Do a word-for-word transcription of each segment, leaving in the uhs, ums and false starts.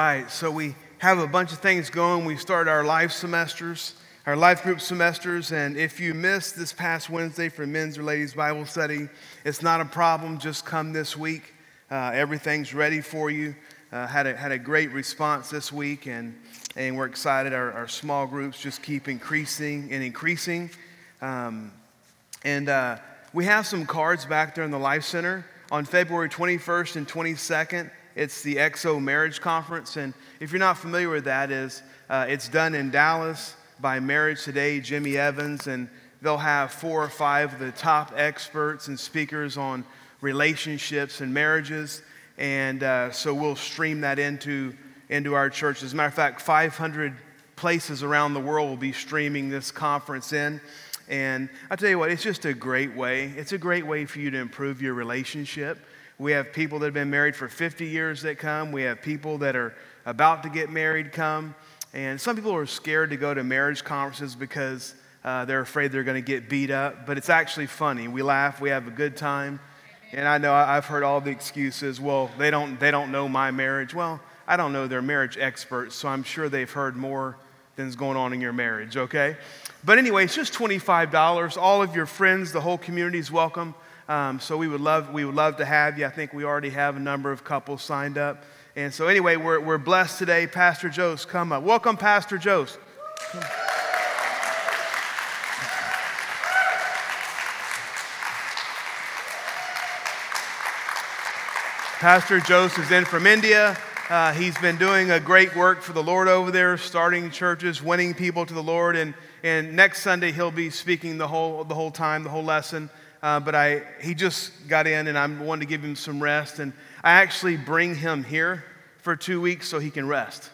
All right, so we have a bunch of things going. We started our life semesters, our life group semesters, and if you missed this past Wednesday for men's or ladies' Bible study, it's not a problem. Just come this week. Uh, everything's ready for you. Uh, had a had a great response this week, and and we're excited. Our, our small groups just keep increasing and increasing, um, and uh, we have some cards back there in the Life Center on February twenty-first and twenty-second. It's the X O Marriage Conference, and if you're not familiar with that, is uh, it's done in Dallas by Marriage Today, Jimmy Evans, and they'll have four or five of the top experts and speakers on relationships and marriages, and uh, so we'll stream that into, into our church. As a matter of fact, five hundred places around the world will be streaming this conference in, and I'll tell you what, it's just a great way. It's a great way for you to improve your relationship. We have people that have been married for fifty years that come. We have people that are about to get married come. And some people are scared to go to marriage conferences because uh, they're afraid they're going to get beat up. But it's actually funny. We laugh. We have a good time. And I know I've heard all the excuses. Well, they don't, they don't know my marriage. Well, I don't know. They're marriage experts, so I'm sure they've heard more than's going on in your marriage, okay? But anyway, it's just twenty-five dollars. All of your friends, the whole community is welcome. Um, so we would love we would love to have you. I think we already have a number of couples signed up. And so anyway, we're we're blessed today. Pastor Jose, come up. Welcome, Pastor Jose. Pastor Jose is in from India. Uh, he's been doing a great work for the Lord over there, starting churches, winning people to the Lord. And and next Sunday he'll be speaking the whole the whole time, the whole lesson. Uh, but I, he just got in, and I wanted to give him some rest. And I actually bring him here for two weeks so he can rest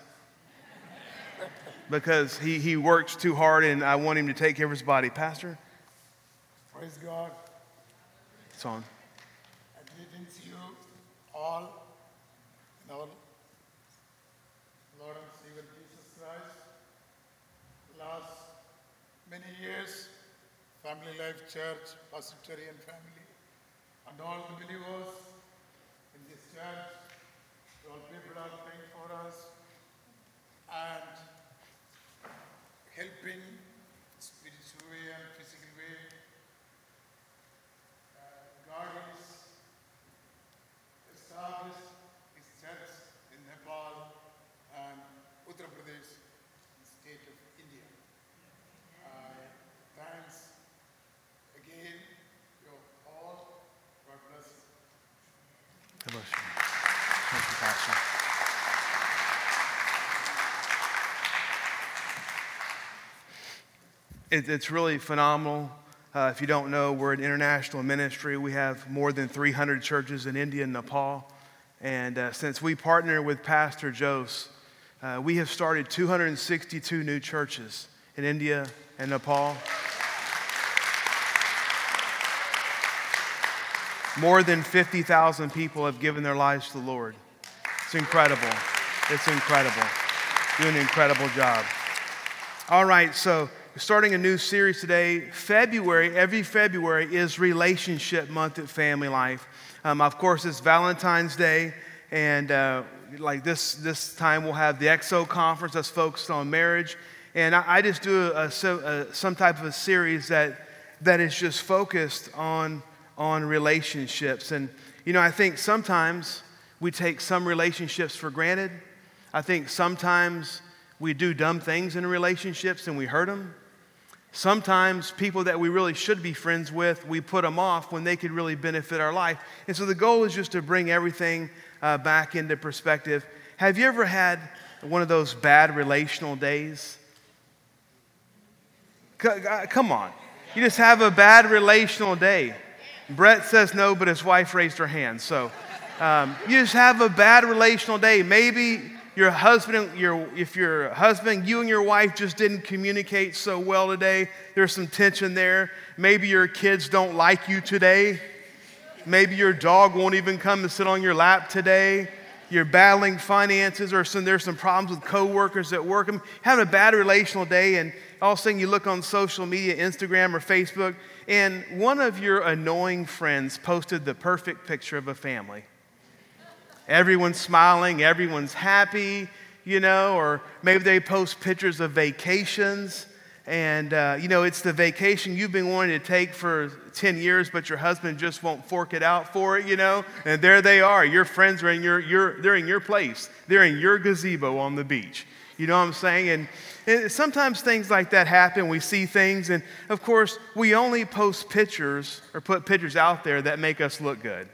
because he, he works too hard, and I want him to take care of his body. Pastor? Praise God. It's on. I didn't see you all in our Lord and Savior Jesus Christ. Last many years, Family Life Church, Pastor Terry and family, and all the believers in this church, all people are praying for us and helping spiritual way and physical way. Uh, God has established His church in Nepal and Uttar Pradesh, the state of India. Uh, thanks. Thank you, Pastor. It, it's really phenomenal. Uh, if you don't know, we're an international ministry. We have more than three hundred churches in India and Nepal. And uh, since we partner with Pastor Jose, uh, we have started two hundred sixty-two new churches in India and Nepal. More than fifty thousand people have given their lives to the Lord. It's incredible. It's incredible. Doing an incredible job. All right, so we're starting a new series today. February, every February is Relationship Month at Family Life. Um, of course, it's Valentine's Day, and uh, like this this time we'll have the X O Conference that's focused on marriage. And I, I just do a, a, some type of a series that that is just focused on on relationships. And, you know, I think sometimes we take some relationships for granted. I think sometimes we do dumb things in relationships and we hurt them. Sometimes people that we really should be friends with, we put them off when they could really benefit our life. And so the goal is just to bring everything uh, back into perspective. Have you ever had one of those bad relational days? C- come on. You just have a bad relational day. Brett says no, but his wife raised her hand. So um, you just have a bad relational day. Maybe your husband, your if your husband, you and your wife just didn't communicate so well today. There's some tension there. Maybe your kids don't like you today. Maybe your dog won't even come to sit on your lap today. You're battling finances, or some, there's some problems with coworkers at work. I'm having a bad relational day, and all of a sudden you look on social media, Instagram or Facebook, and one of your annoying friends posted the perfect picture of a family. Everyone's smiling, everyone's happy, you know, or maybe they post pictures of vacations. And, uh, you know, it's the vacation you've been wanting to take for ten years, but your husband just won't fork it out for it, you know. And there they are. Your friends are in your, your they're in your place. They're in your gazebo on the beach. You know what I'm saying? And, and sometimes things like that happen. We see things. And, of course, we only post pictures or put pictures out there that make us look good,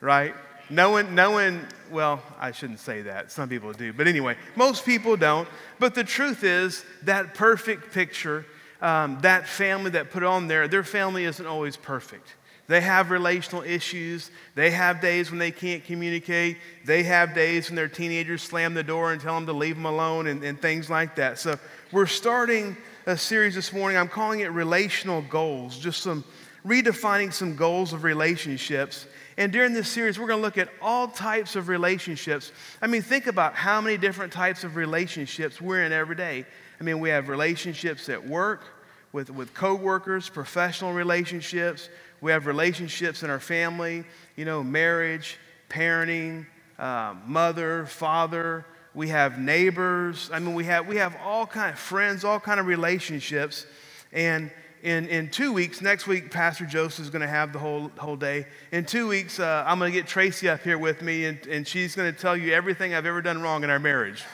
right? No one, no one, well, I shouldn't say that. Some people do. But anyway, most people don't. But the truth is that perfect picture, um, that family that put on there, their family isn't always perfect. They have relational issues. They have days when they can't communicate. They have days when their teenagers slam the door and tell them to leave them alone and, and things like that. So we're starting a series this morning. I'm calling it Relational Goals, just some redefining some goals of relationships. And during this series, we're going to look at all types of relationships. I mean, think about how many different types of relationships we're in every day. I mean, we have relationships at work, with, with coworkers, professional relationships. We have relationships in our family, you know, marriage, parenting, uh, mother, father. We have neighbors. I mean, we have we have all kind of friends, all kind of relationships. And in in two weeks, next week, Pastor Jose is going to have the whole whole day. In two weeks, uh, I'm going to get Tracy up here with me, and, and she's going to tell you everything I've ever done wrong in our marriage.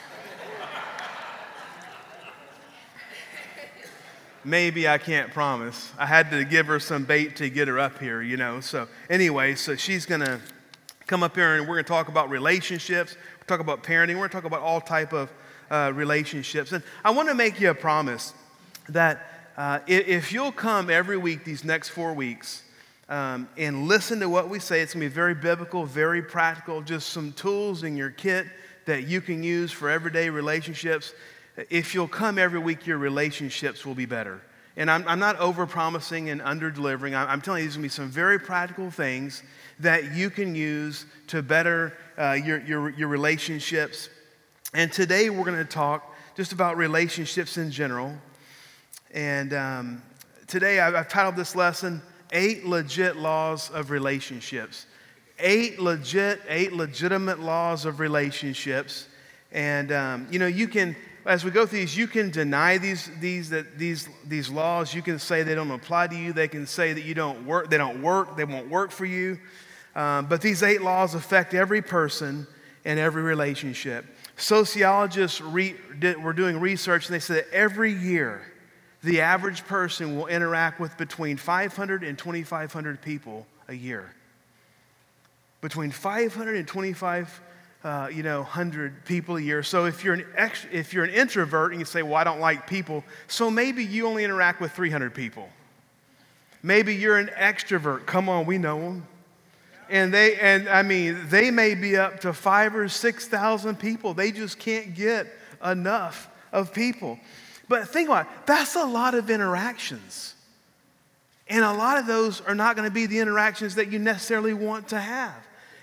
Maybe, I can't promise. I had to give her some bait to get her up here, you know. So anyway, so she's going to come up here and we're going to talk about relationships. We'll talk about parenting. We're going to talk about all type of uh, relationships. And I want to make you a promise that uh, if you'll come every week these next four weeks um, and listen to what we say, it's going to be very biblical, very practical, just some tools in your kit that you can use for everyday relationships. If you'll come every week, your relationships will be better. And I'm, I'm not over-promising and under-delivering. I'm, I'm telling you, there's going to be some very practical things that you can use to better uh, your, your, your relationships. And today we're going to talk just about relationships in general. And um, today I've, I've titled this lesson, Eight Legit Laws of Relationships. Eight legit, eight legitimate laws of relationships. And, um, you know, you can... As we go through these, you can deny these these that these these laws. You can say they don't apply to you. They can say that you don't work. They don't work. They won't work for you. Um, but these eight laws affect every person and every relationship. Sociologists re, did, were doing research, and they said that every year, the average person will interact with between five hundred and twenty-five hundred people a year. Between five hundred and twenty-five. Uh, you know, hundred people a year. So if you're an ex- if you're an introvert and you say, "Well, I don't like people," so maybe you only interact with three hundred people. Maybe you're an extrovert. Come on, we know them, and they and I mean they may be up to five or six thousand people. They just can't get enough of people. But think about it. That's a lot of interactions, and a lot of those are not going to be the interactions that you necessarily want to have.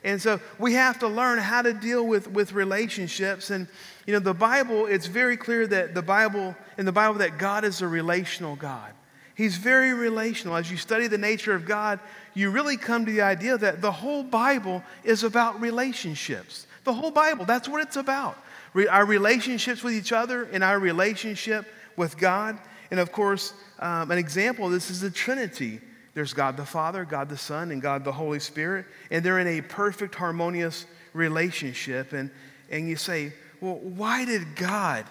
And so we have to learn how to deal with, with relationships. And, you know, the Bible, it's very clear that the Bible, in the Bible, that God is a relational God. He's very relational. As you study the nature of God, you really come to the idea that the whole Bible is about relationships. The whole Bible, that's what it's about. Re- our relationships with each other and our relationship with God. And, of course, um, an example of this is the Trinity. There's God the Father, God the Son, and God the Holy Spirit, and they're in a perfect, harmonious relationship. And, and you say, well, why did God,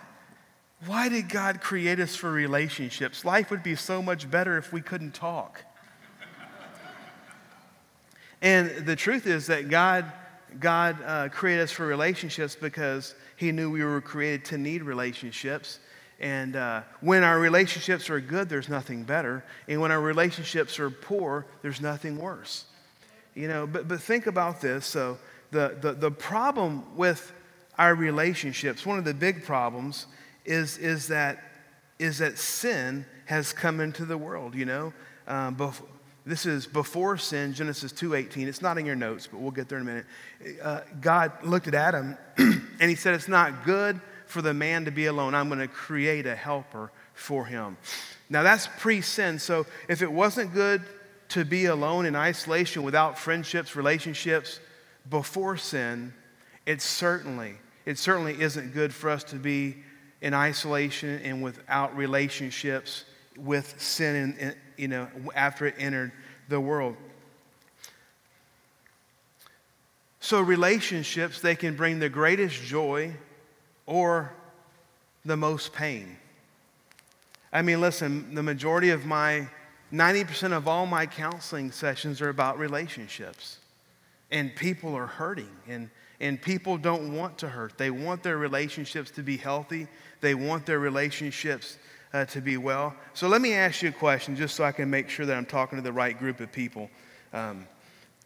why did God create us for relationships? Life would be so much better if we couldn't talk. And the truth is that God, God uh, created us for relationships because he knew we were created to need relationships. And uh, when our relationships are good, there's nothing better. And when our relationships are poor, there's nothing worse. You know, but but think about this. So the, the, the problem with our relationships, one of the big problems is is that is that sin has come into the world, you know. Um, before, this is before sin, Genesis two eighteen. It's not in your notes, but we'll get there in a minute. Uh, God looked at Adam and he said, it's not good for the man to be alone. I'm going to create a helper for him. Now that's pre-sin. So if it wasn't good to be alone in isolation without friendships, relationships before sin, It certainly, it certainly isn't good for us to be in isolation and without relationships with sin, and, and, you know, after it entered the world. So relationships, they can bring the greatest joy or the most pain. I mean, listen, the majority of my, ninety percent of all my counseling sessions are about relationships. And people are hurting, and, and people don't want to hurt. They want their relationships to be healthy. They want their relationships uh, to be well. So let me ask you a question, just so I can make sure that I'm talking to the right group of people. Um,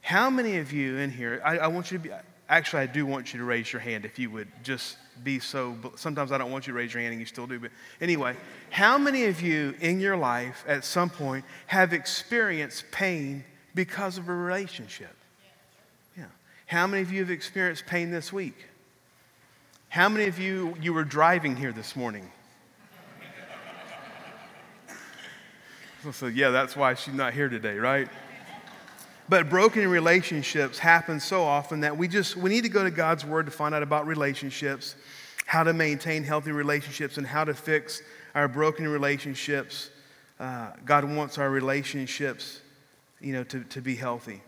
how many of you in here, I, I want you to be, actually I do want you to raise your hand if you would just be so, sometimes I don't want you to raise your hand and you still do, but anyway, how many of you in your life at some point have experienced pain because of a relationship? How many of you have experienced pain this week? How many of you, you were driving here this morning? So, yeah, that's why she's not here today, right? But broken relationships happen so often that we just, we need to go to God's Word to find out about relationships, how to maintain healthy relationships, and how to fix our broken relationships. Uh, God wants our relationships, you know, to, to be healthy.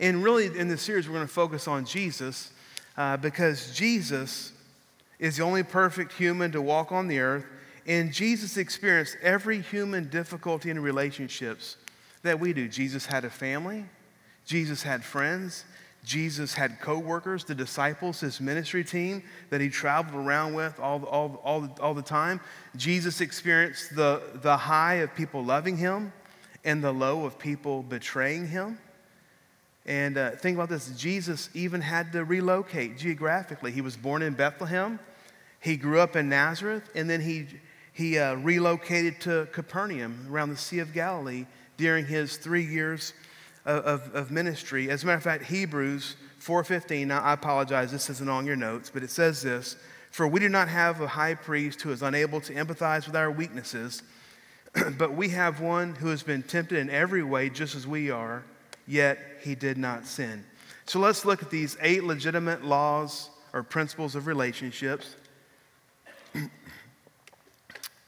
And really, in this series, we're going to focus on Jesus uh, because Jesus is the only perfect human to walk on the earth, and Jesus experienced every human difficulty in relationships that we do. Jesus had a family. Jesus had friends. Jesus had co-workers, the disciples, his ministry team that he traveled around with all, all, all, all the time. Jesus experienced the, the high of people loving him and the low of people betraying him. And uh, think about this, Jesus even had to relocate geographically. He was born in Bethlehem, he grew up in Nazareth, and then he, he uh, relocated to Capernaum around the Sea of Galilee during his three years of, of, of ministry. As a matter of fact, Hebrews four fifteen, now I apologize, this isn't on your notes, but it says this, "For we do not have a high priest who is unable to empathize with our weaknesses, but we have one who has been tempted in every way just as we are, yet he did not sin." So let's look at these eight legitimate laws or principles of relationships.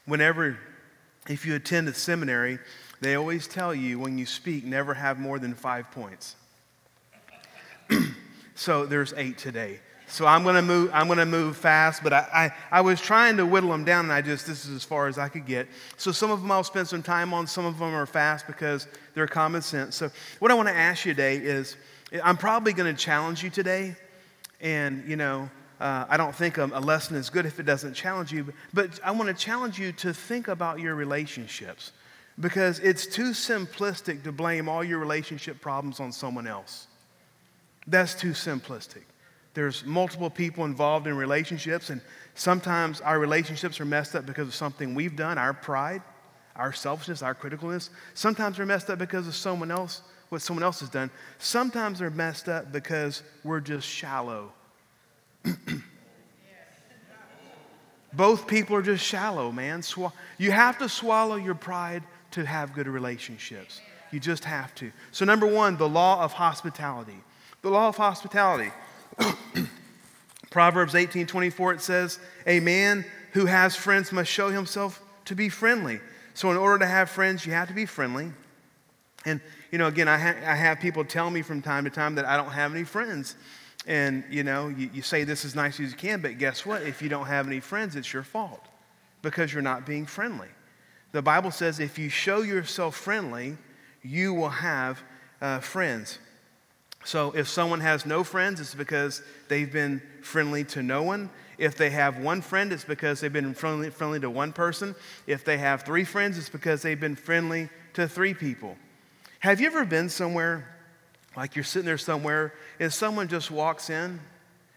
Whenever, if you attend a seminary, they always tell you when you speak, never have more than five points. So there's eight today. So I'm going to move. I'm going to move fast, but I, I I was trying to whittle them down, and I just this is as far as I could get. So some of them I'll spend some time on. Some of them are fast because they're common sense. So what I want to ask you today is, I'm probably going to challenge you today, and you know uh, I don't think a, a lesson is good if it doesn't challenge you. But, but I want to challenge you to think about your relationships, because it's too simplistic to blame all your relationship problems on someone else. That's too simplistic. There's multiple people involved in relationships, and sometimes our relationships are messed up because of something we've done, our pride, our selfishness, our criticalness. Sometimes they're messed up because of someone else, what someone else has done. Sometimes they're messed up because we're just shallow. Both people are just shallow, man. Sw- you have to swallow your pride to have good relationships. You just have to. So number one, the law of hospitality. The law of hospitality. Proverbs eighteen twenty-four, it says, "A man who has friends must show himself to be friendly." So in order to have friends, you have to be friendly. And, you know, again, I, ha- I have people tell me from time to time that I don't have any friends. And, you know, you, you say this as nice as you can, but guess what? If you don't have any friends, it's your fault because you're not being friendly. The Bible says if you show yourself friendly, you will have uh, friends. So if someone has no friends, it's because they've been friendly to no one. If they have one friend, it's because they've been friendly, friendly to one person. If they have three friends, it's because they've been friendly to three people. Have you ever been somewhere, like you're sitting there somewhere, and someone just walks in,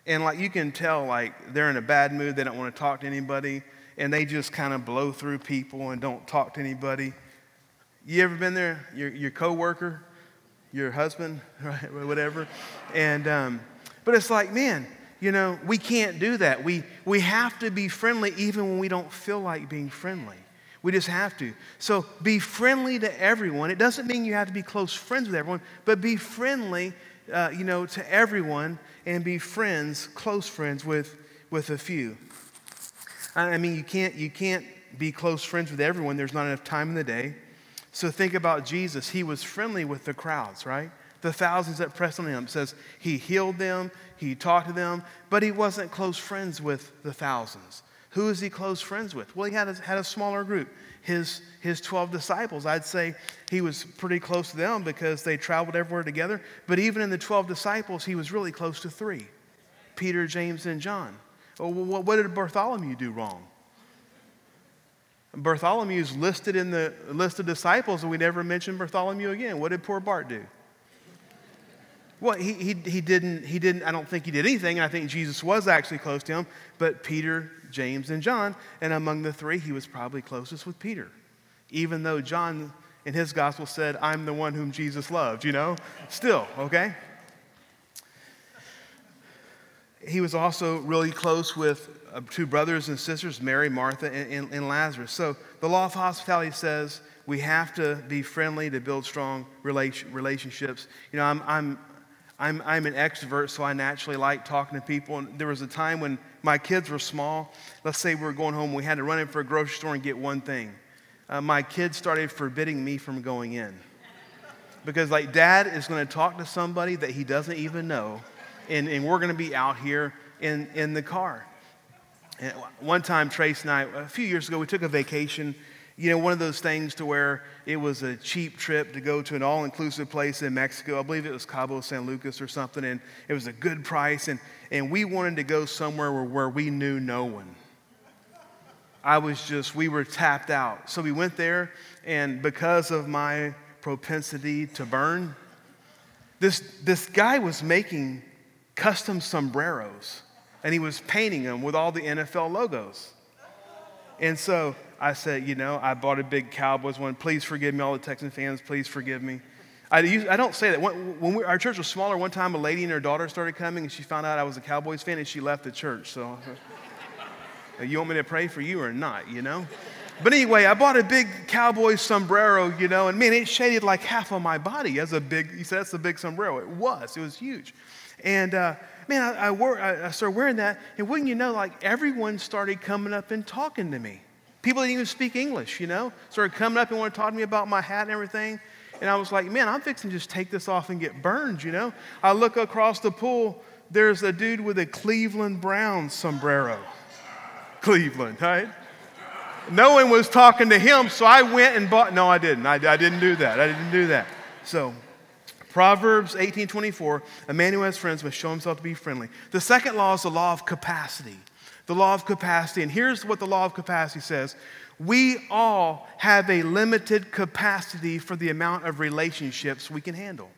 and like you can tell like they're in a bad mood, they don't want to talk to anybody, and they just kind of blow through people and don't talk to anybody. You ever been there? Your, your coworker? Your husband, right, whatever, and um, but it's like, man, you know, we can't do that. We we have to be friendly even when we don't feel like being friendly. We just have to. So be friendly to everyone. It doesn't mean you have to be close friends with everyone, but be friendly, uh, you know, to everyone. and be friends, close friends with, with a few. I mean, you can't, you can't be close friends with everyone. There's not enough time in the day. So think about Jesus. He was friendly with the crowds, right? The thousands that pressed on him. It says he healed them, he talked to them, but he wasn't close friends with the thousands. Who is he close friends with? Well, he had a, had a smaller group. His, his twelve disciples, I'd say he was pretty close to them because they traveled everywhere together. But even in the twelve disciples, he was really close to three, Peter, James, and John. Well, what did Bartholomew do wrong? Bartholomew's listed in the list of disciples, and we never mention Bartholomew again. What did poor Bart do? Well, he, he, he didn't, he didn't, I don't think he did anything, and I think Jesus was actually close to him, but Peter, James, and John, and among the three, he was probably closest with Peter, even though John in his gospel said, I'm the one whom Jesus loved, you know, still, okay? He was also really close with uh, two brothers and sisters, Mary, Martha, and, and, and Lazarus. So the law of hospitality says we have to be friendly to build strong relation, relationships. You know, I'm, I'm I'm, I'm an extrovert, so I naturally like talking to people. And there was a time when my kids were small. Let's say we were going home. We had to run in for a grocery store and get one thing. Uh, my kids started forbidding me from going in. Because, like, Dad is going to talk to somebody that he doesn't even know, and, and we're going to be out here in, in the car. And one time, Tracy and I, a few years ago, we took a vacation. You know, one of those things to where it was a cheap trip to go to an all-inclusive place in Mexico. I believe it was Cabo San Lucas or something, and it was a good price. And, and we wanted to go somewhere where, where we knew no one. I was just, we were tapped out. So we went there, and because of my propensity to burn, this, this guy was making custom sombreros, and he was painting them with all the N F L logos. And so I said, you know, I bought a big Cowboys one. Please forgive me, all the Texan fans. Please forgive me. I, use, I don't say that. When, when we, our church was smaller, one time a lady and her daughter started coming, and she found out I was a Cowboys fan, and she left the church. So you want me to pray for you or not, you know? But anyway, I bought a big Cowboys sombrero, you know, and, man, it shaded like half of my body as a big, he said, that's a big sombrero. It was. It was huge. And, uh, man, I, I, wore, I, I started wearing that, and wouldn't you know, like, everyone started coming up and talking to me. People didn't even speak English, you know, started coming up and wanted to talk to me about my hat and everything. And I was like, man, I'm fixing to just take this off and get burned, you know. I look across the pool, there's a dude with a Cleveland Browns sombrero. Cleveland, right? No one was talking to him, so I went and bought, no, I didn't. I, I didn't do that. I didn't do that. So Proverbs eighteen twenty-four, a man who has friends must show himself to be friendly. The second law is the law of capacity. The law of capacity. And here's what the law of capacity says. We all have a limited capacity for the amount of relationships we can handle.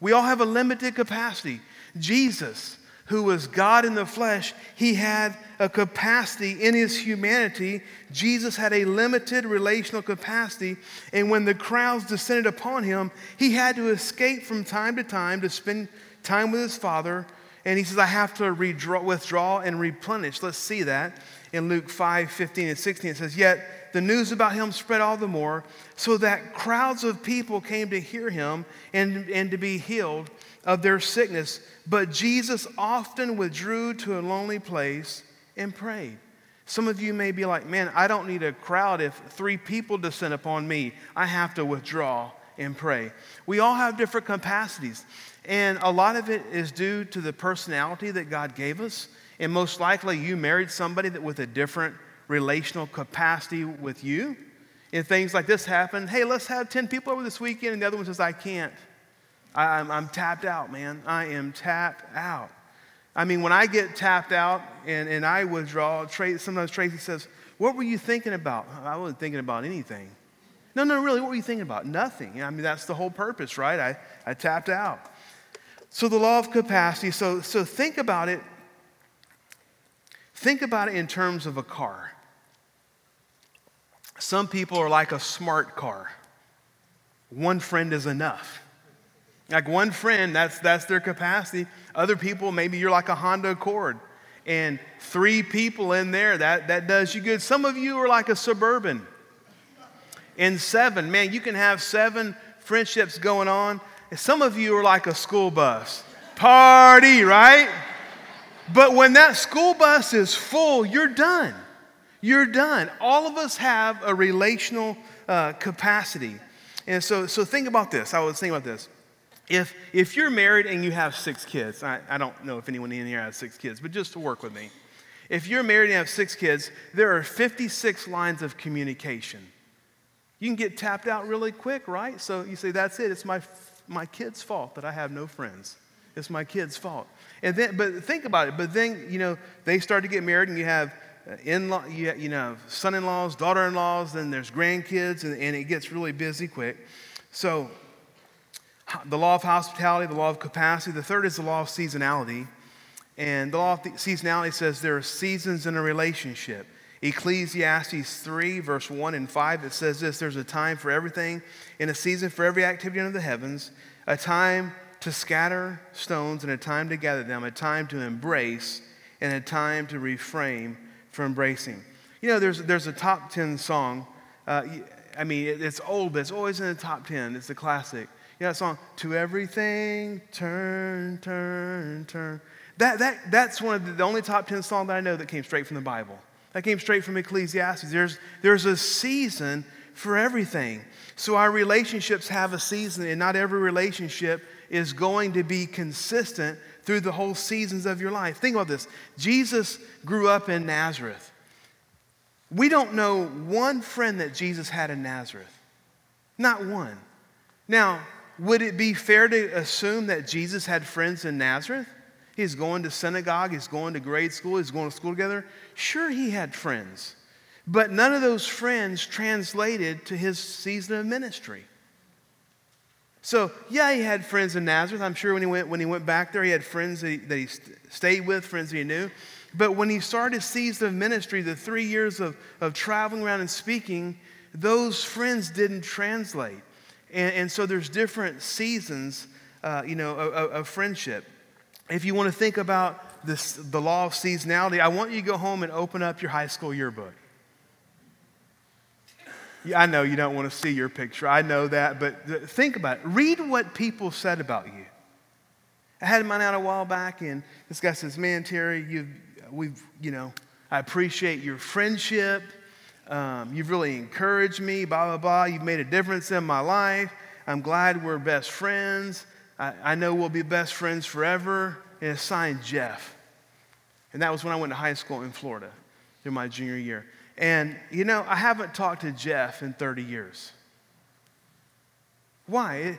We all have a limited capacity. Jesus, who was God in the flesh, he had a capacity in his humanity. Jesus had a limited relational capacity. And when the crowds descended upon him, he had to escape from time to time to spend time with his Father. And he says, I have to redraw, withdraw and replenish. Let's see that in Luke five, fifteen, and sixteen. It says, yet the news about him spread all the more, so that crowds of people came to hear him and, and to be healed of their sickness. But Jesus often withdrew to a lonely place and prayed. Some of you may be like, man, I don't need a crowd if three people descend upon me. I have to withdraw and pray. We all have different capacities. And a lot of it is due to the personality that God gave us. And most likely you married somebody that with a different relational capacity with you. And things like this happen. Hey, let's have ten people over this weekend. And the other one says, I can't. I, I'm, I'm tapped out, man. I am tapped out. I mean, when I get tapped out and, and I withdraw, Tracy, sometimes Tracy says, what were you thinking about? I wasn't thinking about anything. No, no, really, what were you thinking about? Nothing. I mean, that's the whole purpose, right? I, I tapped out. So the law of capacity, so, so think about it. Think about it in terms of a car. Some people are like a smart car. One friend is enough. Like one friend, that's, that's their capacity. Other people, maybe you're like a Honda Accord. And three people in there, that, that does you good. Some of you are like a Suburban. And seven, man, you can have seven friendships going on. Some of you are like a school bus. Party, right? But when that school bus is full, you're done. You're done. All of us have a relational uh, capacity. And so so think about this. I was thinking about this. If if you're married and you have six kids, I, I don't know if anyone in here has six kids, but just to work with me. If you're married and have six kids, there are fifty-six lines of communication. You can get tapped out really quick, right? So you say, that's it. It's my my kid's fault that I have no friends. It's my kid's fault. And then, but think about it. But then, you know, they start to get married and you have in-law, you, you know, son-in-laws, daughter-in-laws, then there's grandkids, and, and it gets really busy quick. So the law of hospitality, the law of capacity. The third is the law of seasonality. And the law of seasonality says there are seasons in a relationship. Ecclesiastes three, verse one and five, it says this: there's a time for everything and a season for every activity under the heavens, a time to scatter stones and a time to gather them, a time to embrace and a time to refrain from embracing. You know, there's there's a top ten song. Uh, I mean, it, it's old, but it's always in the top ten. It's a classic. You know that song, "To Everything, Turn, Turn, Turn." That that that's one of the, the only top ten song that I know that came straight from the Bible. That came straight from Ecclesiastes. There's there's a season for everything. So our relationships have a season, and not every relationship is going to be consistent through the whole seasons of your life. Think about this. Jesus grew up in Nazareth. We don't know one friend that Jesus had in Nazareth. Not one. Now, would it be fair to assume that Jesus had friends in Nazareth? He's going to synagogue. He's going to grade school. He's going to school together. Sure, he had friends. But none of those friends translated to his season of ministry. So, yeah, he had friends in Nazareth. I'm sure when he went, when he went back there, he had friends that he, that he st- stayed with, friends that he knew. But when he started season of ministry, the three years of, of traveling around and speaking, those friends didn't translate. And, and so there's different seasons, uh, you know, of, of friendship. If you want to think about this, the law of seasonality, I want you to go home and open up your high school yearbook. I know you don't want to see your picture. I know that, but think about it. Read what people said about you. I had mine out a while back, and this guy says, "Man, Terry, you've, we've, you know, I appreciate your friendship. Um, you've really encouraged me. Blah blah blah. You've made a difference in my life. I'm glad we're best friends. I, I know we'll be best friends forever." And it's signed Jeff. And that was when I went to high school in Florida, in my junior year. And, you know, I haven't talked to Jeff in thirty years. Why?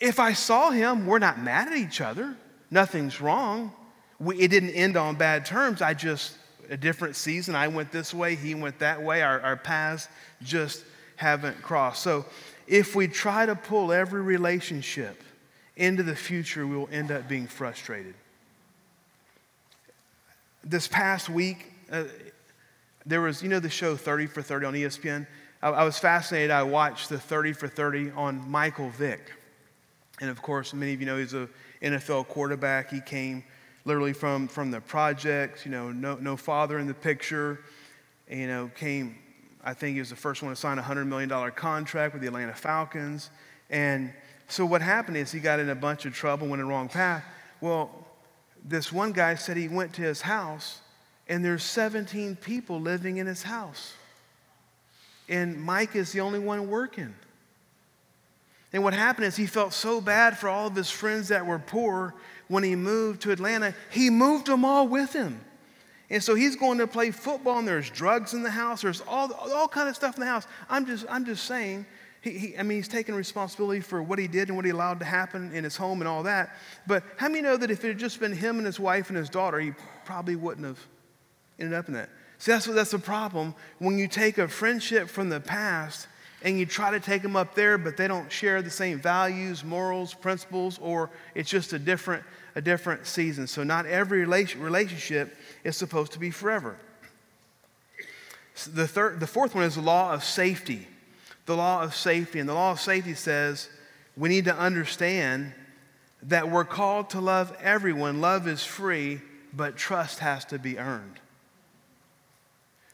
If I saw him, we're not mad at each other. Nothing's wrong. We, it didn't end on bad terms. I just, a different season. I went this way. He went that way. Our, our paths just haven't crossed. So if we try to pull every relationship into the future, we will end up being frustrated. This past week, uh, There was, you know, the show thirty for thirty on E S P N? I, I was fascinated. I watched the thirty for thirty on Michael Vick. And, of course, many of you know he's an N F L quarterback. He came literally from, from the projects, you know, no, no father in the picture. And, you know, came, I think he was the first one to sign a one hundred million dollars contract with the Atlanta Falcons. And so what happened is he got in a bunch of trouble, went in the wrong path. Well, this one guy said he went to his house, and there's seventeen people living in his house. And Mike is the only one working. And what happened is he felt so bad for all of his friends that were poor when he moved to Atlanta. He moved them all with him. And so he's going to play football, and there's drugs in the house. There's all, all kind of stuff in the house. I'm just, I'm just saying, he, he, I mean, he's taking responsibility for what he did and what he allowed to happen in his home and all that. But how many know that if it had just been him and his wife and his daughter, he probably wouldn't have ended up in that. See, that's what, that's the problem. When you take a friendship from the past and you try to take them up there, but they don't share the same values, morals, principles, or it's just a different a different season. So not every relation, relationship is supposed to be forever. So the third, the fourth one is the law of safety. The law of safety. And the law of safety says we need to understand that we're called to love everyone. Love is free, but trust has to be earned.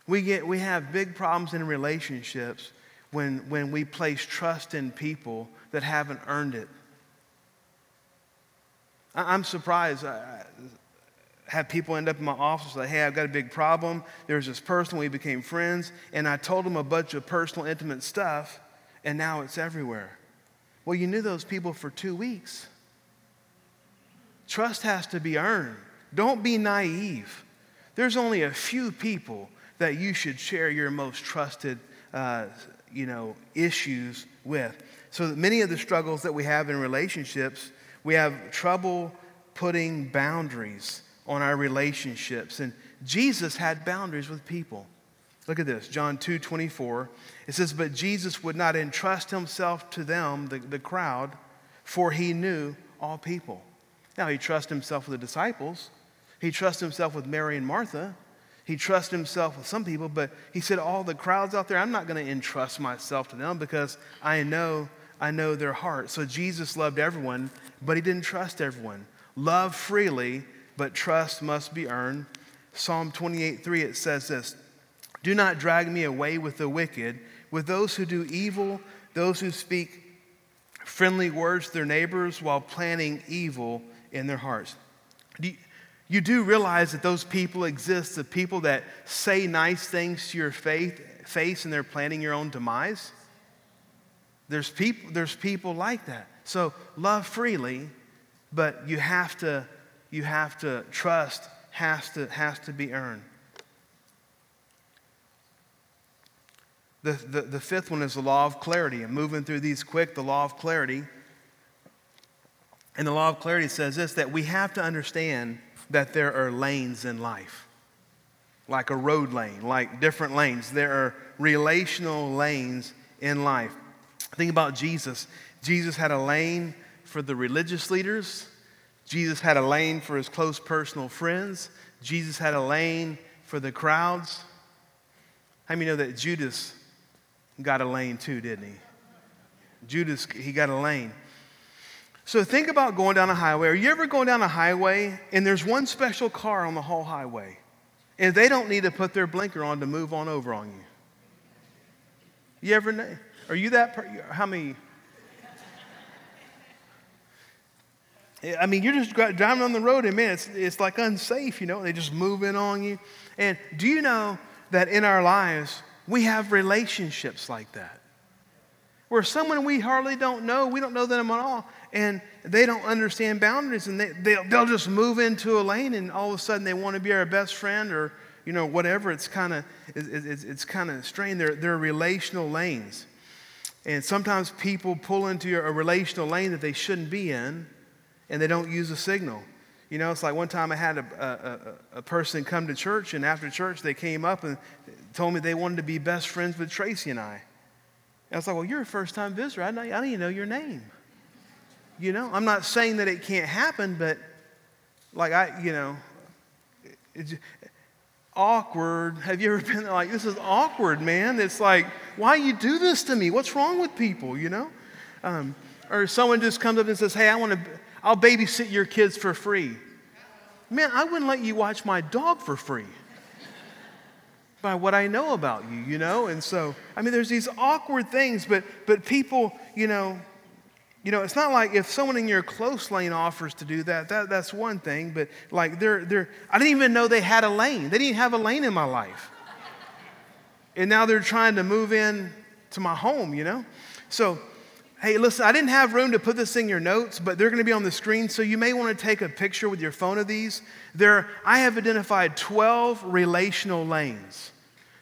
We get we have big problems in relationships when, when we place trust in people that haven't earned it. I'm surprised. I have people end up in my office like, hey, I've got a big problem. There's this person, we became friends, and I told them a bunch of personal, intimate stuff, and now it's everywhere. Well, you knew those people for two weeks. Trust has to be earned. Don't be naive. There's only a few people that you should share your most trusted uh, you know, issues with. So that many of the struggles that we have in relationships, we have trouble putting boundaries on our relationships. And Jesus had boundaries with people. Look at this, John two twenty-four. It says, but Jesus would not entrust himself to them, the, the crowd, for he knew all people. Now, he trusts himself with the disciples. He trusts himself with Mary and Martha. He trusts himself with some people, but he said, all the crowds out there, I'm not going to entrust myself to them because I know I know their heart. So Jesus loved everyone, but he didn't trust everyone. Love freely, but trust must be earned. Psalm twenty-eight three, it says this, do not drag me away with the wicked, with those who do evil, those who speak friendly words to their neighbors while planning evil in their hearts. Do you, you do realize that those people exist, the people that say nice things to your faith, face and they're planning your own demise? There's people, there's people like that. So love freely, but you have to, you have to trust has to, has to be earned. The, the, the fifth one is the law of clarity. I'm moving through these quick, the law of clarity. And the law of clarity says this, that we have to understand that there are lanes in life, like a road lane, like different lanes. There are relational lanes in life. Think about Jesus. Jesus had a lane for the religious leaders. Jesus had a lane for his close personal friends. Jesus had a lane for the crowds. How many know that Judas got a lane too, didn't he? Judas, he got a lane. So think about going down a highway. Are you ever going down a highway and there's one special car on the whole highway and they don't need to put their blinker on to move on over on you? You ever know? Are you that per- how many? I mean, you're just driving on the road and man, it's, it's like unsafe, you know, they just move in on you. And do you know that in our lives, we have relationships like that, where someone we hardly don't know, we don't know them at all, and they don't understand boundaries, and they, they'll, they'll just move into a lane, and all of a sudden they want to be our best friend, or you know whatever. It's kind of it's, it's kind of strange. They're they're relational lanes, and sometimes people pull into a relational lane that they shouldn't be in, and they don't use a signal. You know, it's like one time I had a, a, a person come to church, and after church they came up and told me they wanted to be best friends with Tracy and I. And I was like, well, you're a first-time visitor. I don't, I don't even know your name. You know, I'm not saying that it can't happen, but like I, you know, it's awkward. Have you ever been like, this is awkward, man? It's like, why you do this to me? What's wrong with people, you know? Um, or someone just comes up and says, hey, I want to... I'll babysit your kids for free. Man, I wouldn't let you watch my dog for free by what I know about you, you know? And so, I mean, there's these awkward things, but but people, you know, you know, it's not like if someone in your close lane offers to do that, that that's one thing, but like they're, they're, I didn't even know they had a lane. They didn't have a lane in my life. And now they're trying to move in to my home, you know? So, hey, listen, I didn't have room to put this in your notes, but they're going to be on the screen, so you may want to take a picture with your phone of these. There, I have identified twelve relational lanes.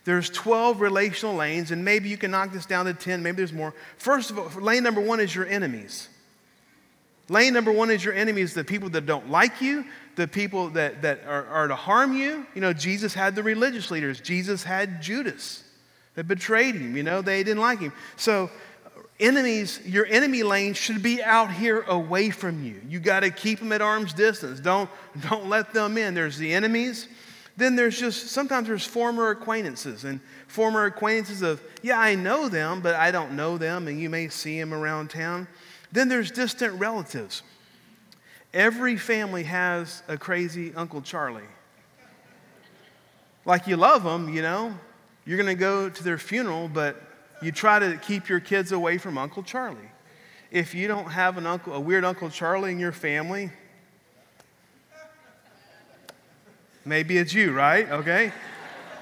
There's twelve relational lanes, and maybe you can knock this down to ten. Maybe there's more. First of all, lane number one is your enemies. Lane number one is your enemies, the people that don't like you, the people that, that are, are to harm you. You know, Jesus had the religious leaders. Jesus had Judas that betrayed him. You know, they didn't like him. So... enemies, your enemy lane should be out here away from you. You got to keep them at arm's distance. Don't, don't let them in. There's the enemies. Then there's just, sometimes there's former acquaintances. And former acquaintances of, yeah, I know them, but I don't know them. And you may see them around town. Then there's distant relatives. Every family has a crazy Uncle Charlie. Like you love them, you know. You're going to go to their funeral, but... you try to keep your kids away from Uncle Charlie. If you don't have an uncle, a weird Uncle Charlie in your family, Maybe it's you, right? Okay.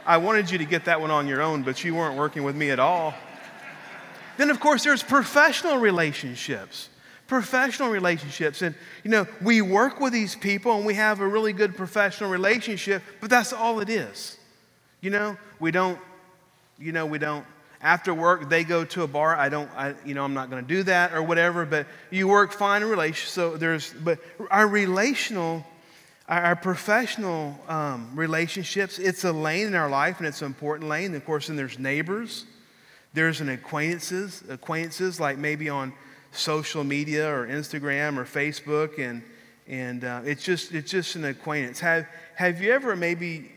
I wanted you to get that one on your own, but you weren't working with me at all. Then, of course, there's professional relationships. Professional relationships. And, you know, we work with these people and we have a really good professional relationship, but that's all it is. You know, we don't, you know, we don't. After work, they go to a bar. I don't, I, you know, I'm not going to do that or whatever, but you work fine in relation. So there's, but our relational, our professional um, relationships, it's a lane in our life and it's an important lane. And of course, then there's neighbors. There's an acquaintances, acquaintances like maybe on social media or Instagram or Facebook. And, and uh, it's just, it's just an acquaintance. Have, have you ever maybe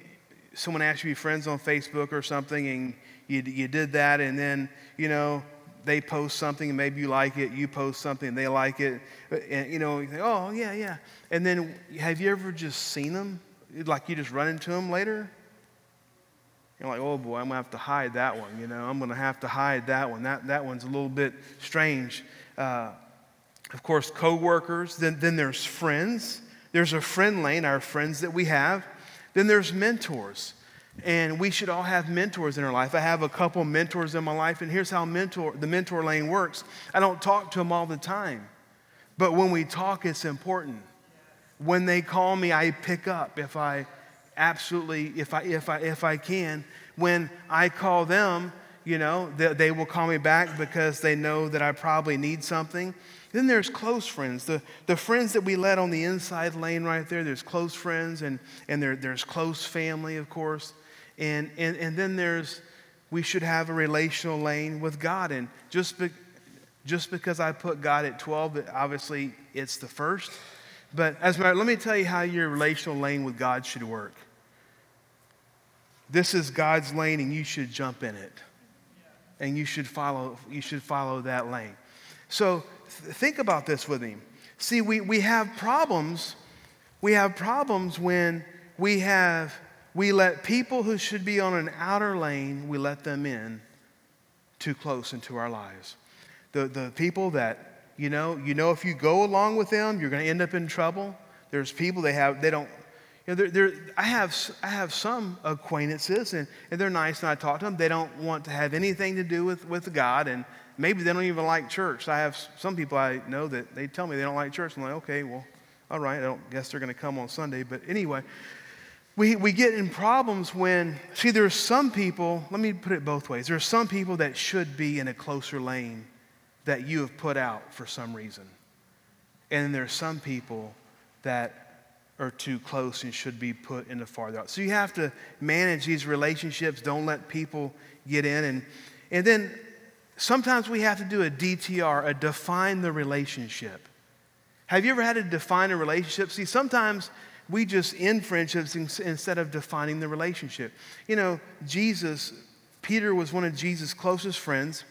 someone asked you to be friends on Facebook or something and You, you did that, and then, you know, they post something, and maybe you like it. You post something, and they like it. And, you know, you think, oh, yeah, yeah. And then have you ever just seen them? Like you just run into them later? You're like, oh, boy, I'm going to have to hide that one. You know, I'm going to have to hide that one. That, that one's a little bit strange. Uh, of course, coworkers. Then, then there's friends. There's a friend lane, our friends that we have. Then there's mentors. And we should all have mentors in our life. I have a couple mentors in my life, and here's how mentor the mentor lane works. I don't talk to them all the time, but when we talk, it's important. When they call me, I pick up if I absolutely, if I if I if I can. When I call them, you know, they, they will call me back because they know that I probably need something. Then there's close friends, the, the friends that we let on the inside lane right there. There's close friends, and, and there, there's close family, of course. And, and and then there's, we should have a relational lane with God. And just be, just because I put God at twelve, obviously it's the first. But as my, let me tell you how your relational lane with God should work. This is God's lane, and you should jump in it, and you should follow. You should follow that lane. So th- think about this with me. See, we we have problems. We have problems when we have. We let people who should be on an outer lane, we let them in too close into our lives. The, the people that, you know, you know, if you go along with them, you're going to end up in trouble. There's people they have, they don't, you know, they're, they're, I have I have some acquaintances, and, and they're nice, and I talk to them. They don't want to have anything to do with, with God, and maybe they don't even like church. I have some people I know that they tell me they don't like church. I'm like, okay, well, all right, I don't guess they're going to come on Sunday, but anyway. We we get in problems when, see, there are some people, let me put it both ways. There are some people that should be in a closer lane that you have put out for some reason. And there are some people that are too close and should be put in the farther out. So you have to manage these relationships. Don't let people get in. And, and then sometimes we have to do a D T R, a define the relationship. Have you ever had to define a relationship? See, sometimes we just end friendships instead of defining the relationship. You know, Jesus, Peter was one of Jesus' closest friends.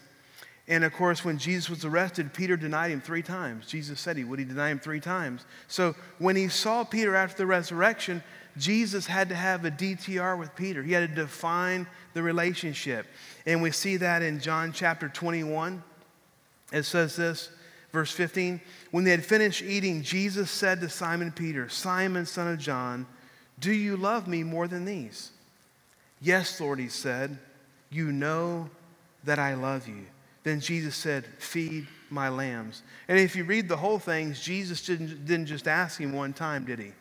And of course, when Jesus was arrested, Peter denied him three times. Jesus said he would. He denied him three times. So when he saw Peter after the resurrection, Jesus had to have a D T R with Peter. He had to define the relationship. And we see that in John chapter twenty-one. It says this. Verse fifteen, when they had finished eating, Jesus said to Simon Peter, Simon, son of John, do you love me more than these? Yes, Lord, he said, you know that I love you. Then Jesus said, feed my lambs. And if you read the whole thing, Jesus didn't, didn't just ask him one time, did he?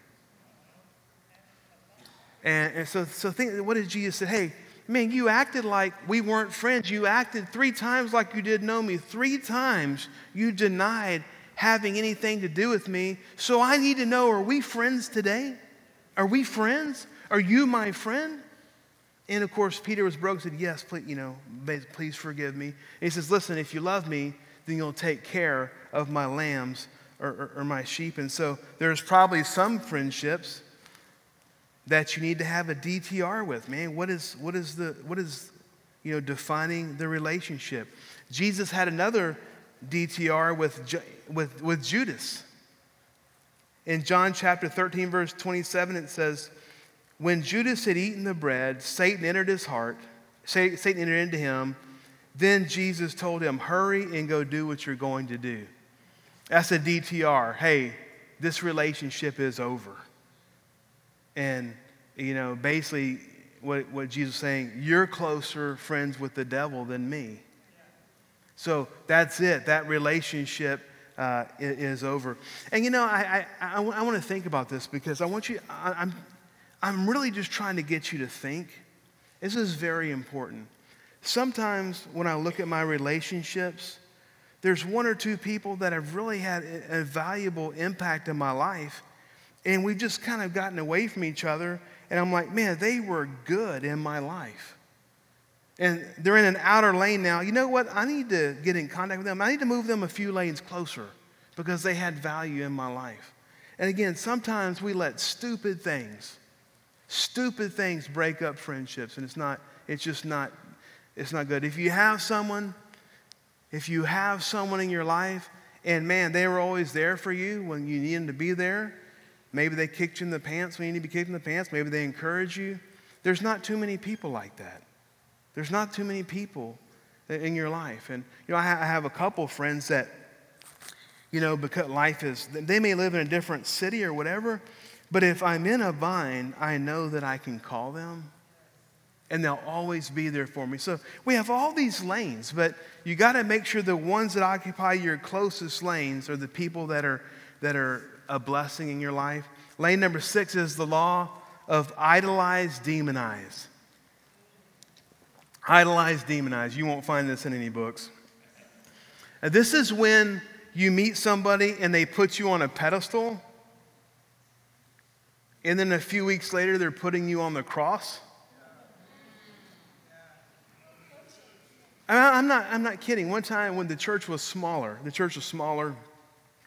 And, and so, so think, what did Jesus say? Hey, man, you acted like we weren't friends. You acted three times like you didn't know me. Three times you denied having anything to do with me. So I need to know, are we friends today? Are we friends? Are you my friend? And, of course, Peter was broke and said, yes, please, you know, please forgive me. And he says, listen, if you love me, then you'll take care of my lambs or, or, or my sheep. And so there's probably some friendships that you need to have a D T R with, man. What is what is the what is you know defining the relationship? Jesus had another D T R with with with Judas. In John chapter thirteen, verse twenty-seven, it says, "When Judas had eaten the bread, Satan entered his heart. Satan entered into him. Then Jesus told him, 'Hurry and go do what you're going to do.'" That's a D T R. Hey, this relationship is over. And you know, basically what, what Jesus is saying, you're closer friends with the devil than me. So that's it. That relationship uh, is over. And, you know, I, I, I want to think about this because I want you, I, I'm, I'm really just trying to get you to think. This is very important. Sometimes when I look at my relationships, there's one or two people that have really had a valuable impact in my life, and we've just kind of gotten away from each other, and I'm like, man, they were good in my life. And they're in an outer lane now. You know what? I need to get in contact with them. I need to move them a few lanes closer because they had value in my life. And again, sometimes we let stupid things, stupid things break up friendships, and it's not, it's just not, it's not good. If you have someone, if you have someone in your life, and man, they were always there for you when you needed them to be there. Maybe they kicked you in the pants when you need to be kicked in the pants. Maybe they encourage you. There's not too many people like that. There's not too many people in your life. And, you know, I have a couple friends that, you know, because life is, they may live in a different city or whatever, but if I'm in a bind, I know that I can call them and they'll always be there for me. So we have all these lanes, but you got to make sure the ones that occupy your closest lanes are the people that are, that are a blessing in your life. Lane number six is the law of idolize, demonize. Idolize, demonize. You won't find this in any books. Now, this is when you meet somebody and they put you on a pedestal, and then a few weeks later they're putting you on the cross. I'm not, I'm not kidding. One time when the church was smaller, the church was smaller,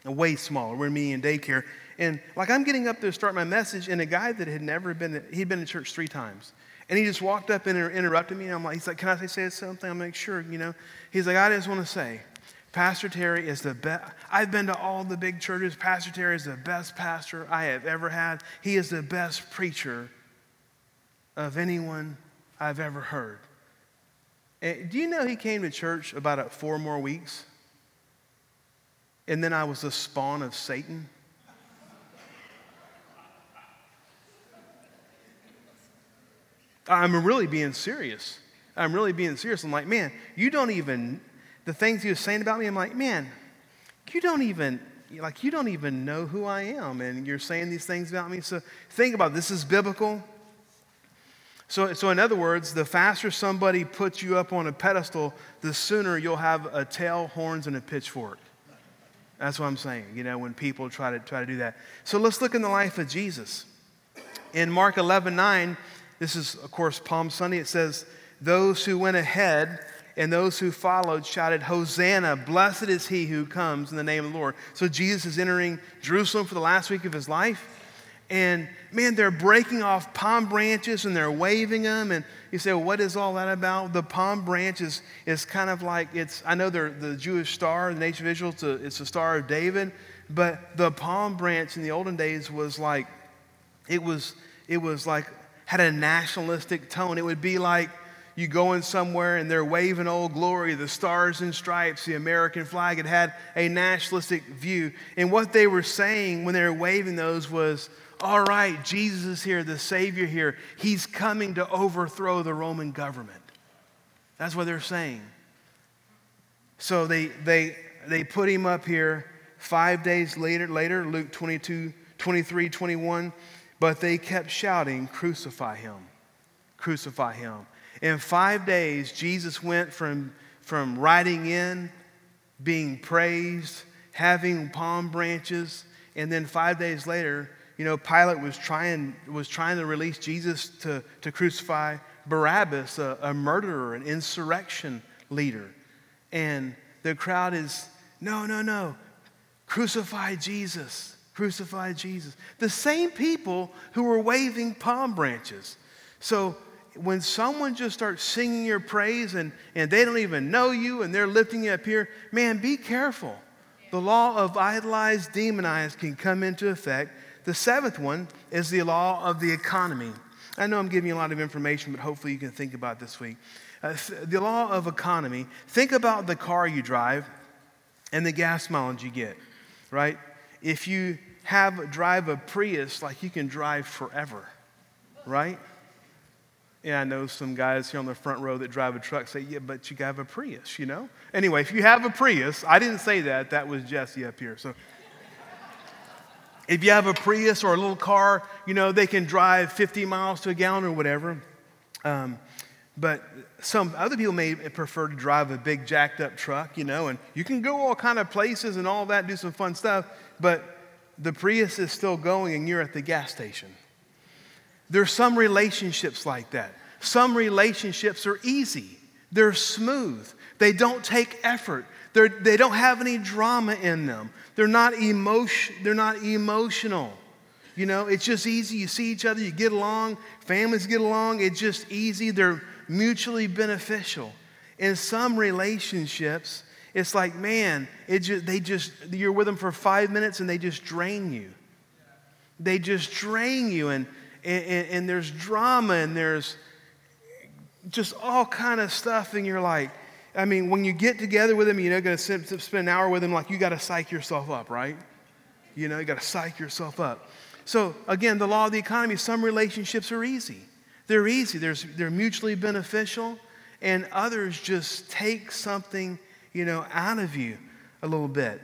way smaller. We're meeting in daycare. And like I'm getting up there to start my message, and a guy that had never been, he'd been in church three times. And he just walked up and interrupted me. And I'm like, he's like, can I say something? I'm like, sure, you know. He's like, I just want to say, Pastor Terry is the best. I've been to all the big churches. Pastor Terry is the best pastor I have ever had. He is the best preacher of anyone I've ever heard. And do you know he came to church about four more weeks? And then I was the spawn of Satan. I'm really being serious. I'm really being serious. I'm like, man, you don't even, the things he was saying about me, I'm like, man, you don't even, like, you don't even know who I am, and you're saying these things about me. So think about it. This is biblical. So, so in other words, the faster somebody puts you up on a pedestal, the sooner you'll have a tail, horns, and a pitchfork. That's what I'm saying, you know, when people try to try to do that. So let's look in the life of Jesus. In Mark eleven nine, this is, of course, Palm Sunday. It says, those who went ahead and those who followed shouted, Hosanna, blessed is he who comes in the name of the Lord. So Jesus is entering Jerusalem for the last week of his life. And, man, they're breaking off palm branches and they're waving them. And you say, well, what is all that about? The palm branch is, is kind of like, it's. I know they're the Jewish star, the nation of Israel, it's, a, it's the Star of David. But the palm branch in the olden days was like, it was, it was like, had a nationalistic tone. It would be like you go in somewhere and they're waving old glory, the stars and stripes, the American flag. It had a nationalistic view. And what they were saying when they were waving those was, all right, Jesus is here, the Savior here. He's coming to overthrow the Roman government. That's what they're saying. So they they they put him up here. Five days later, later, Luke twenty-two, twenty-three, twenty-one, but they kept shouting, crucify him, crucify him. In five days, Jesus went from, from riding in, being praised, having palm branches, and then five days later, you know, Pilate was trying was trying to release Jesus to, to crucify Barabbas, a, a murderer, an insurrection leader. And the crowd is, no, no, no, crucify Jesus, crucify Jesus. The same people who were waving palm branches. So when someone just starts singing your praise and, and they don't even know you and they're lifting you up here, man, be careful. The law of idolized, demonized can come into effect. The seventh one is the law of the economy. I know I'm giving you a lot of information, but hopefully you can think about this week. Uh, the law of economy. Think about the car you drive and the gas mileage you get, right? If you have drive a Prius, like you can drive forever. right? Yeah, I know some guys here on the front row that drive a truck say, yeah, but you have a Prius, you know? Anyway, if you have a Prius, I didn't say that. That was Jesse up here. So if you have a Prius or a little car, you know, they can drive fifty miles to a gallon or whatever. Um, but some other people may prefer to drive a big jacked up truck, you know, and you can go all kind of places and all that, do some fun stuff. But the Prius is still going and you're at the gas station. There's some relationships like that. Some relationships are easy. They're smooth. They don't take effort. They're, they don't have any drama in them. They're not emotion. They're not emotional. You know, it's just easy. You see each other. You get along. Families get along. It's just easy. They're mutually beneficial. In some relationships, it's like, man, it just, they just you're with them for five minutes and they just drain you. They just drain you and. And, and, and there's drama and there's just all kind of stuff. And you're like, I mean, when you get together with them, you're not going to spend an hour with them. Like, you got to psych yourself up, right? You know, you got to psych yourself up. So, again, the law of the economy, some relationships are easy. They're easy. There's, they're mutually beneficial. And others just take something, you know, out of you a little bit.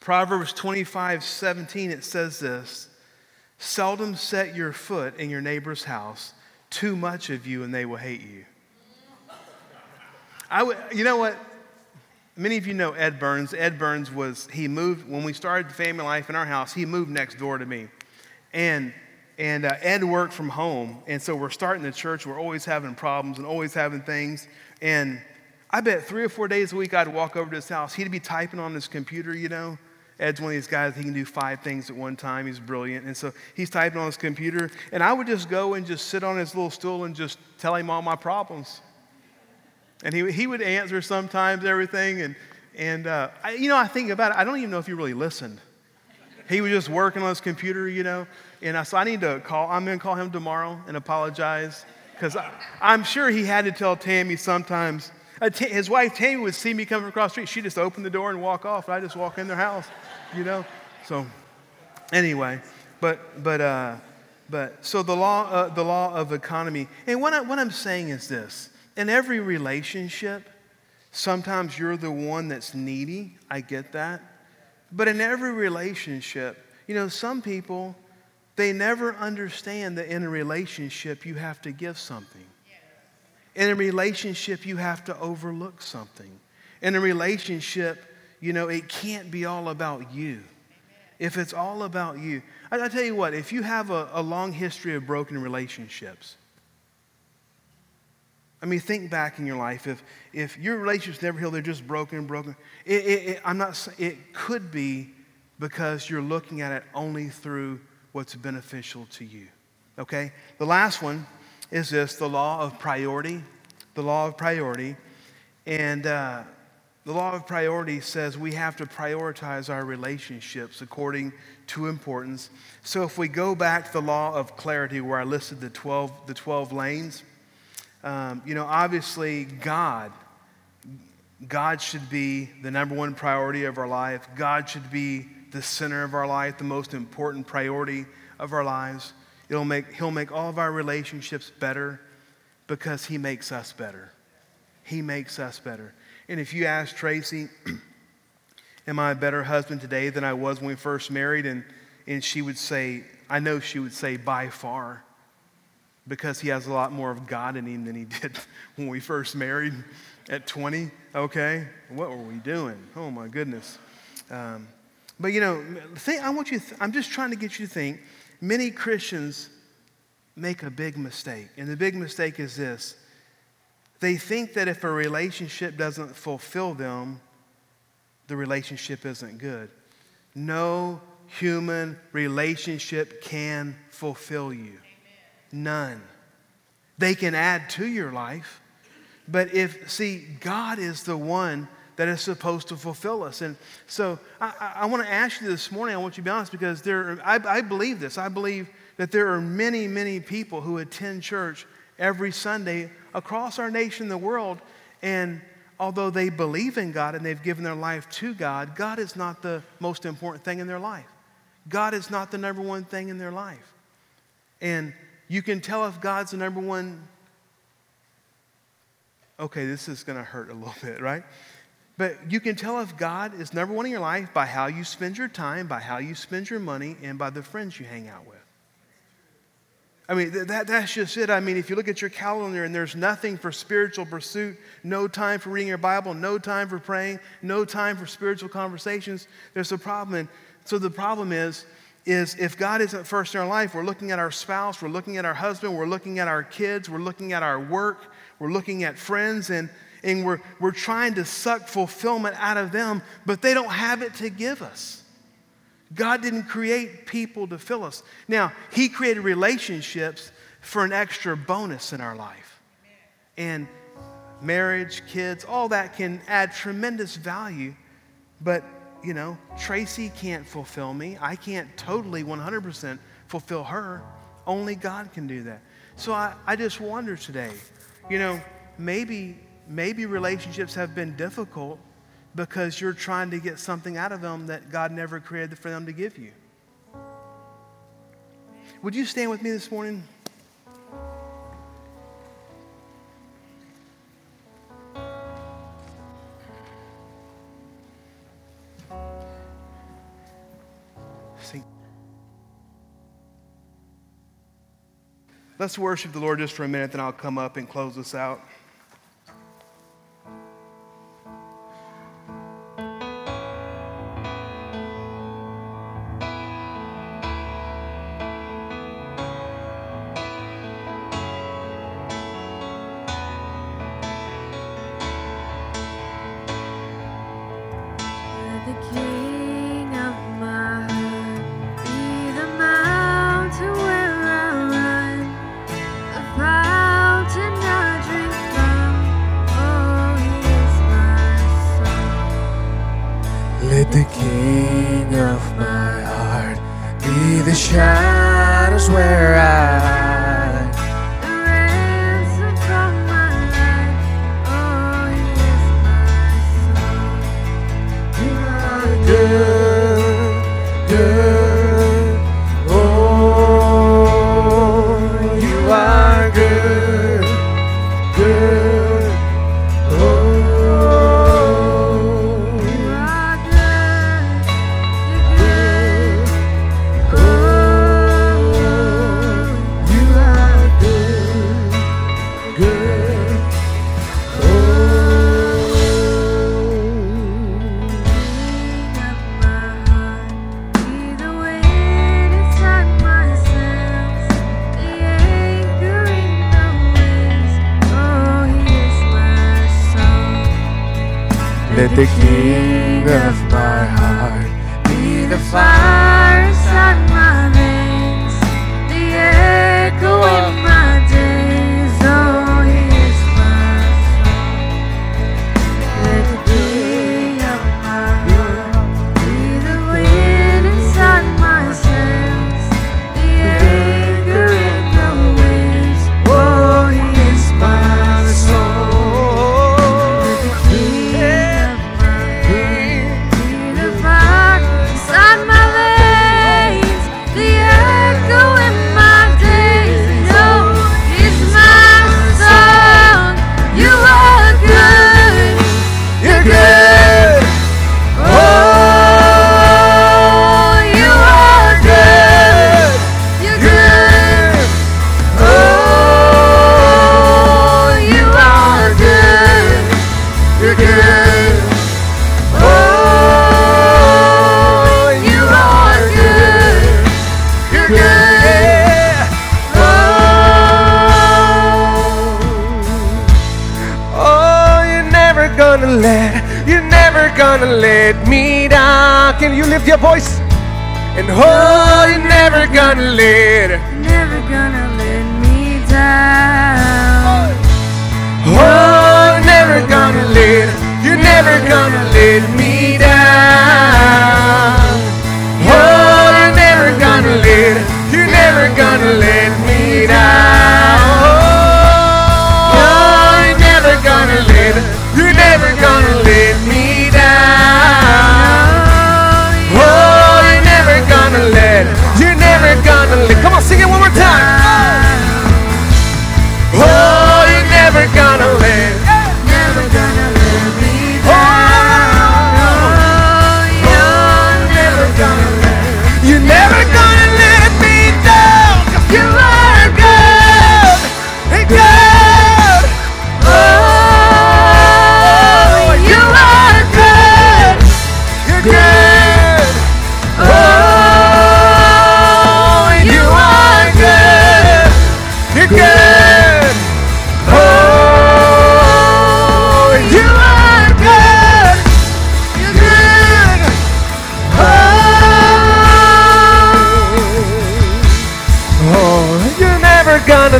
Proverbs twenty-five seventeen, it says this. Seldom set your foot in your neighbor's house, too much of you and they will hate you. I would, you know what? Many of you know Ed Burns. Ed Burns was, he moved, when we started Family Life in our house, he moved next door to me. And and uh, Ed worked from home. And so we're starting the church. We're always having problems and always having things. And I bet three or four days a week I'd walk over to his house. He'd be typing on his computer, you know. Ed's one of these guys, he can do five things at one time. He's brilliant. And so he's typing on his computer. And I would just go and just sit on his little stool and just tell him all my problems. And he he would answer sometimes everything. And, and uh, I, you know, I think about it. I don't even know if he really listened. He was just working on his computer, you know. And I, so I need to call. I'm going to call him tomorrow and apologize. Because I'm sure he had to tell Tammy sometimes. Uh, t- his wife, Tammy, would see me coming across the street. She'd just open the door and walk off. And I'd just walk in their house, you know. So anyway, but but uh, but so the law uh, the law of economy. And what, I, what I'm saying is this. In every relationship, sometimes you're the one that's needy. I get that. But in every relationship, you know, some people, they never understand that in a relationship you have to give something. In a relationship, you have to overlook something. In a relationship, you know, it can't be all about you. If it's all about you, I, I tell you what, if you have a, a long history of broken relationships, I mean, think back in your life. If if your relationships never heal, they're just broken and broken. It, it, it, I'm not. It could be because you're looking at it only through what's beneficial to you. Okay, the last one. Is this the law of priority? The law of priority. And uh, the law of priority says we have to prioritize our relationships according to importance. So if we go back to the law of clarity where I listed the twelve, the twelve lanes, um, you know, obviously God, God should be the number one priority of our life. God should be the center of our life, the most important priority of our lives. It'll make, he'll make all of our relationships better because he makes us better. He makes us better. And if you ask Tracy, am I a better husband today than I was when we first married? And, and she would say, I know she would say by far, because he has a lot more of God in him than he did when we first married at twenty. Okay, what were we doing? Oh my goodness. Um, but you know, think, I want you. Th- I'm just trying to get you to think. Many Christians make a big mistake, and the big mistake is this. They think that if a relationship doesn't fulfill them, the relationship isn't good. No human relationship can fulfill you. None. They can add to your life, but if, see, God is the one that is supposed to fulfill us. And so I, I, I want to ask you this morning, I want you to be honest, because there are, I, I believe this. I believe that there are many, many people who attend church every Sunday across our nation, the world, and although they believe in God and they've given their life to God, God is not the most important thing in their life. God is not the number one thing in their life. And You can tell if God's the number one. Okay, this is going to hurt a little bit, right? But you can tell if God is number one in your life by how you spend your time, by how you spend your money, and by the friends you hang out with. I mean, th- that, that's just it. I mean, if you look at your calendar and there's nothing for spiritual pursuit, no time for reading your Bible, no time for praying, no time for spiritual conversations, there's a problem. And so the problem is, is if God isn't first in our life, we're looking at our spouse, we're looking at our husband, we're looking at our kids, we're looking at our work, we're looking at friends, and, and we're, we're trying to suck fulfillment out of them, but they don't have it to give us. God didn't create people to fill us. Now, he created relationships for an extra bonus in our life. And marriage, kids, all that can add tremendous value, but you know, Tracy can't fulfill me. I can't totally one hundred percent fulfill her. Only God can do that. So I, I just wonder today, you know, maybe, maybe relationships have been difficult because you're trying to get something out of them that God never created for them to give you. Would you stand with me this morning? Let's worship the Lord just for a minute, then I'll come up and close this out. Let the King of my heart be the fire inside my veins, the echo in my days, oh, he is my song. Let the King of my heart be the wind inside my sails, the anchor in the waves, oh, he is my soul. Let me down. Can you lift your voice? And oh, you're never gonna let, never gonna let me down. Oh, you're never gonna let, you're never gonna let me down. Oh, you're never gonna let, you're never gonna let me down. Oh, you're never gonna let, you're never gonna let me. You're never gonna let, you're never gonna let. Come on, sing it one more time.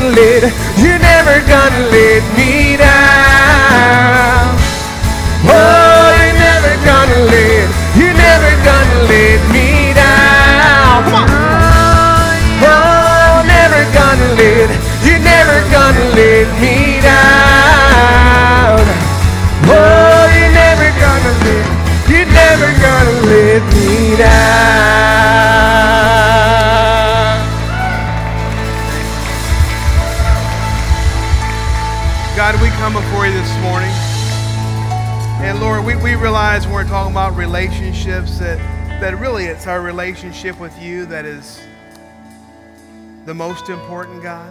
gonna let, you're never gonna let me down. Oh, you're never gonna let, you're never gonna let me down. Come on. Oh, never gonna let, you're never gonna let me down. Oh, you're never gonna let, you're never gonna let me down. God, we come before you this morning, and Lord, we, we realize when we're talking about relationships that, that really it's our relationship with you that is the most important, God.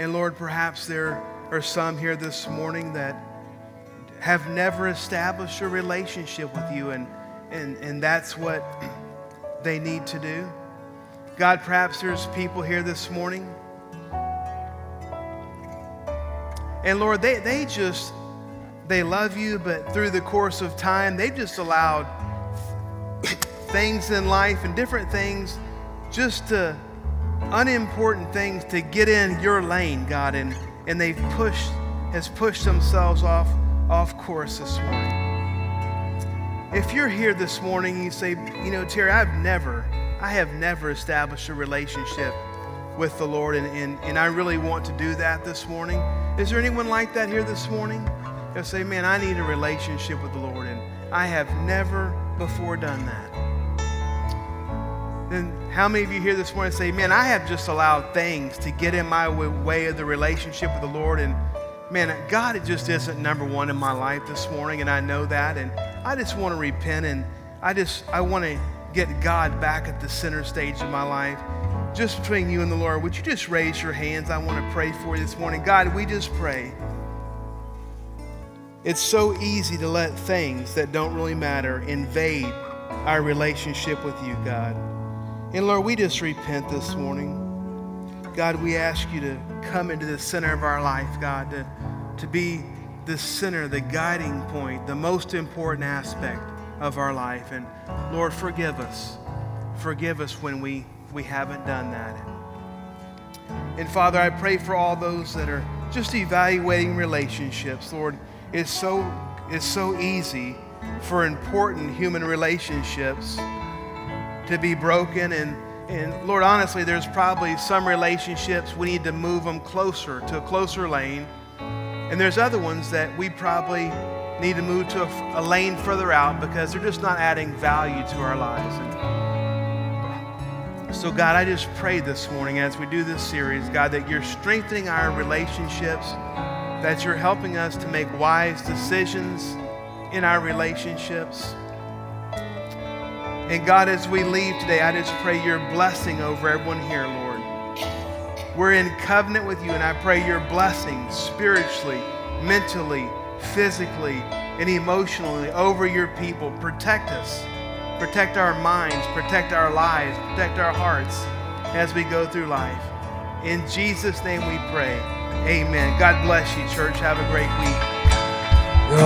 And Lord, perhaps there are some here this morning that have never established a relationship with you, and, and, and that's what they need to do. God, perhaps there's people here this morning, and Lord, they, they just, they love you, but through the course of time, they've just allowed things in life and different things, just to, unimportant things to get in your lane, God, and, and they've pushed, has pushed themselves off, off course this morning. If you're here this morning, and you say, you know, Terry, I've never I have never established a relationship with the Lord, and, and, and I really want to do that this morning. Is there anyone like that here this morning? They'll say, man, I need a relationship with the Lord, and I have never before done that. Then how many of you here this morning say, man, I have just allowed things to get in my way of the relationship with the Lord, and man, God, it just isn't number one in my life this morning, and I know that, and I just want to repent, and I just, I want to get God back at the center stage of my life. Just between you and the Lord, would you just raise your hands? I want to pray for you this morning. God, we just pray. It's so easy to let things that don't really matter invade our relationship with you, God. And Lord, we just repent this morning. God, we ask you to come into the center of our life, God, to, to be the center, the guiding point, the most important aspect of our life. And Lord, forgive us. Forgive us when we, we haven't done that. And Father, I pray for all those that are just evaluating relationships. Lord, it's so, it's so easy for important human relationships to be broken. And, and Lord, honestly, there's probably some relationships we need to move them closer to a closer lane. And there's other ones that we probably need to move to a, a lane further out because they're just not adding value to our lives. And so, God, I just pray this morning as we do this series, God, that you're strengthening our relationships, that you're helping us to make wise decisions in our relationships. And, God, as we leave today, I just pray your blessing over everyone here, Lord. We're in covenant with you, and I pray your blessing spiritually, mentally, physically and emotionally over your people. Protect us. Protect our minds. Protect our lives. Protect our hearts as we go through life. In Jesus' name we pray. Amen. God bless you, church. Have a great week.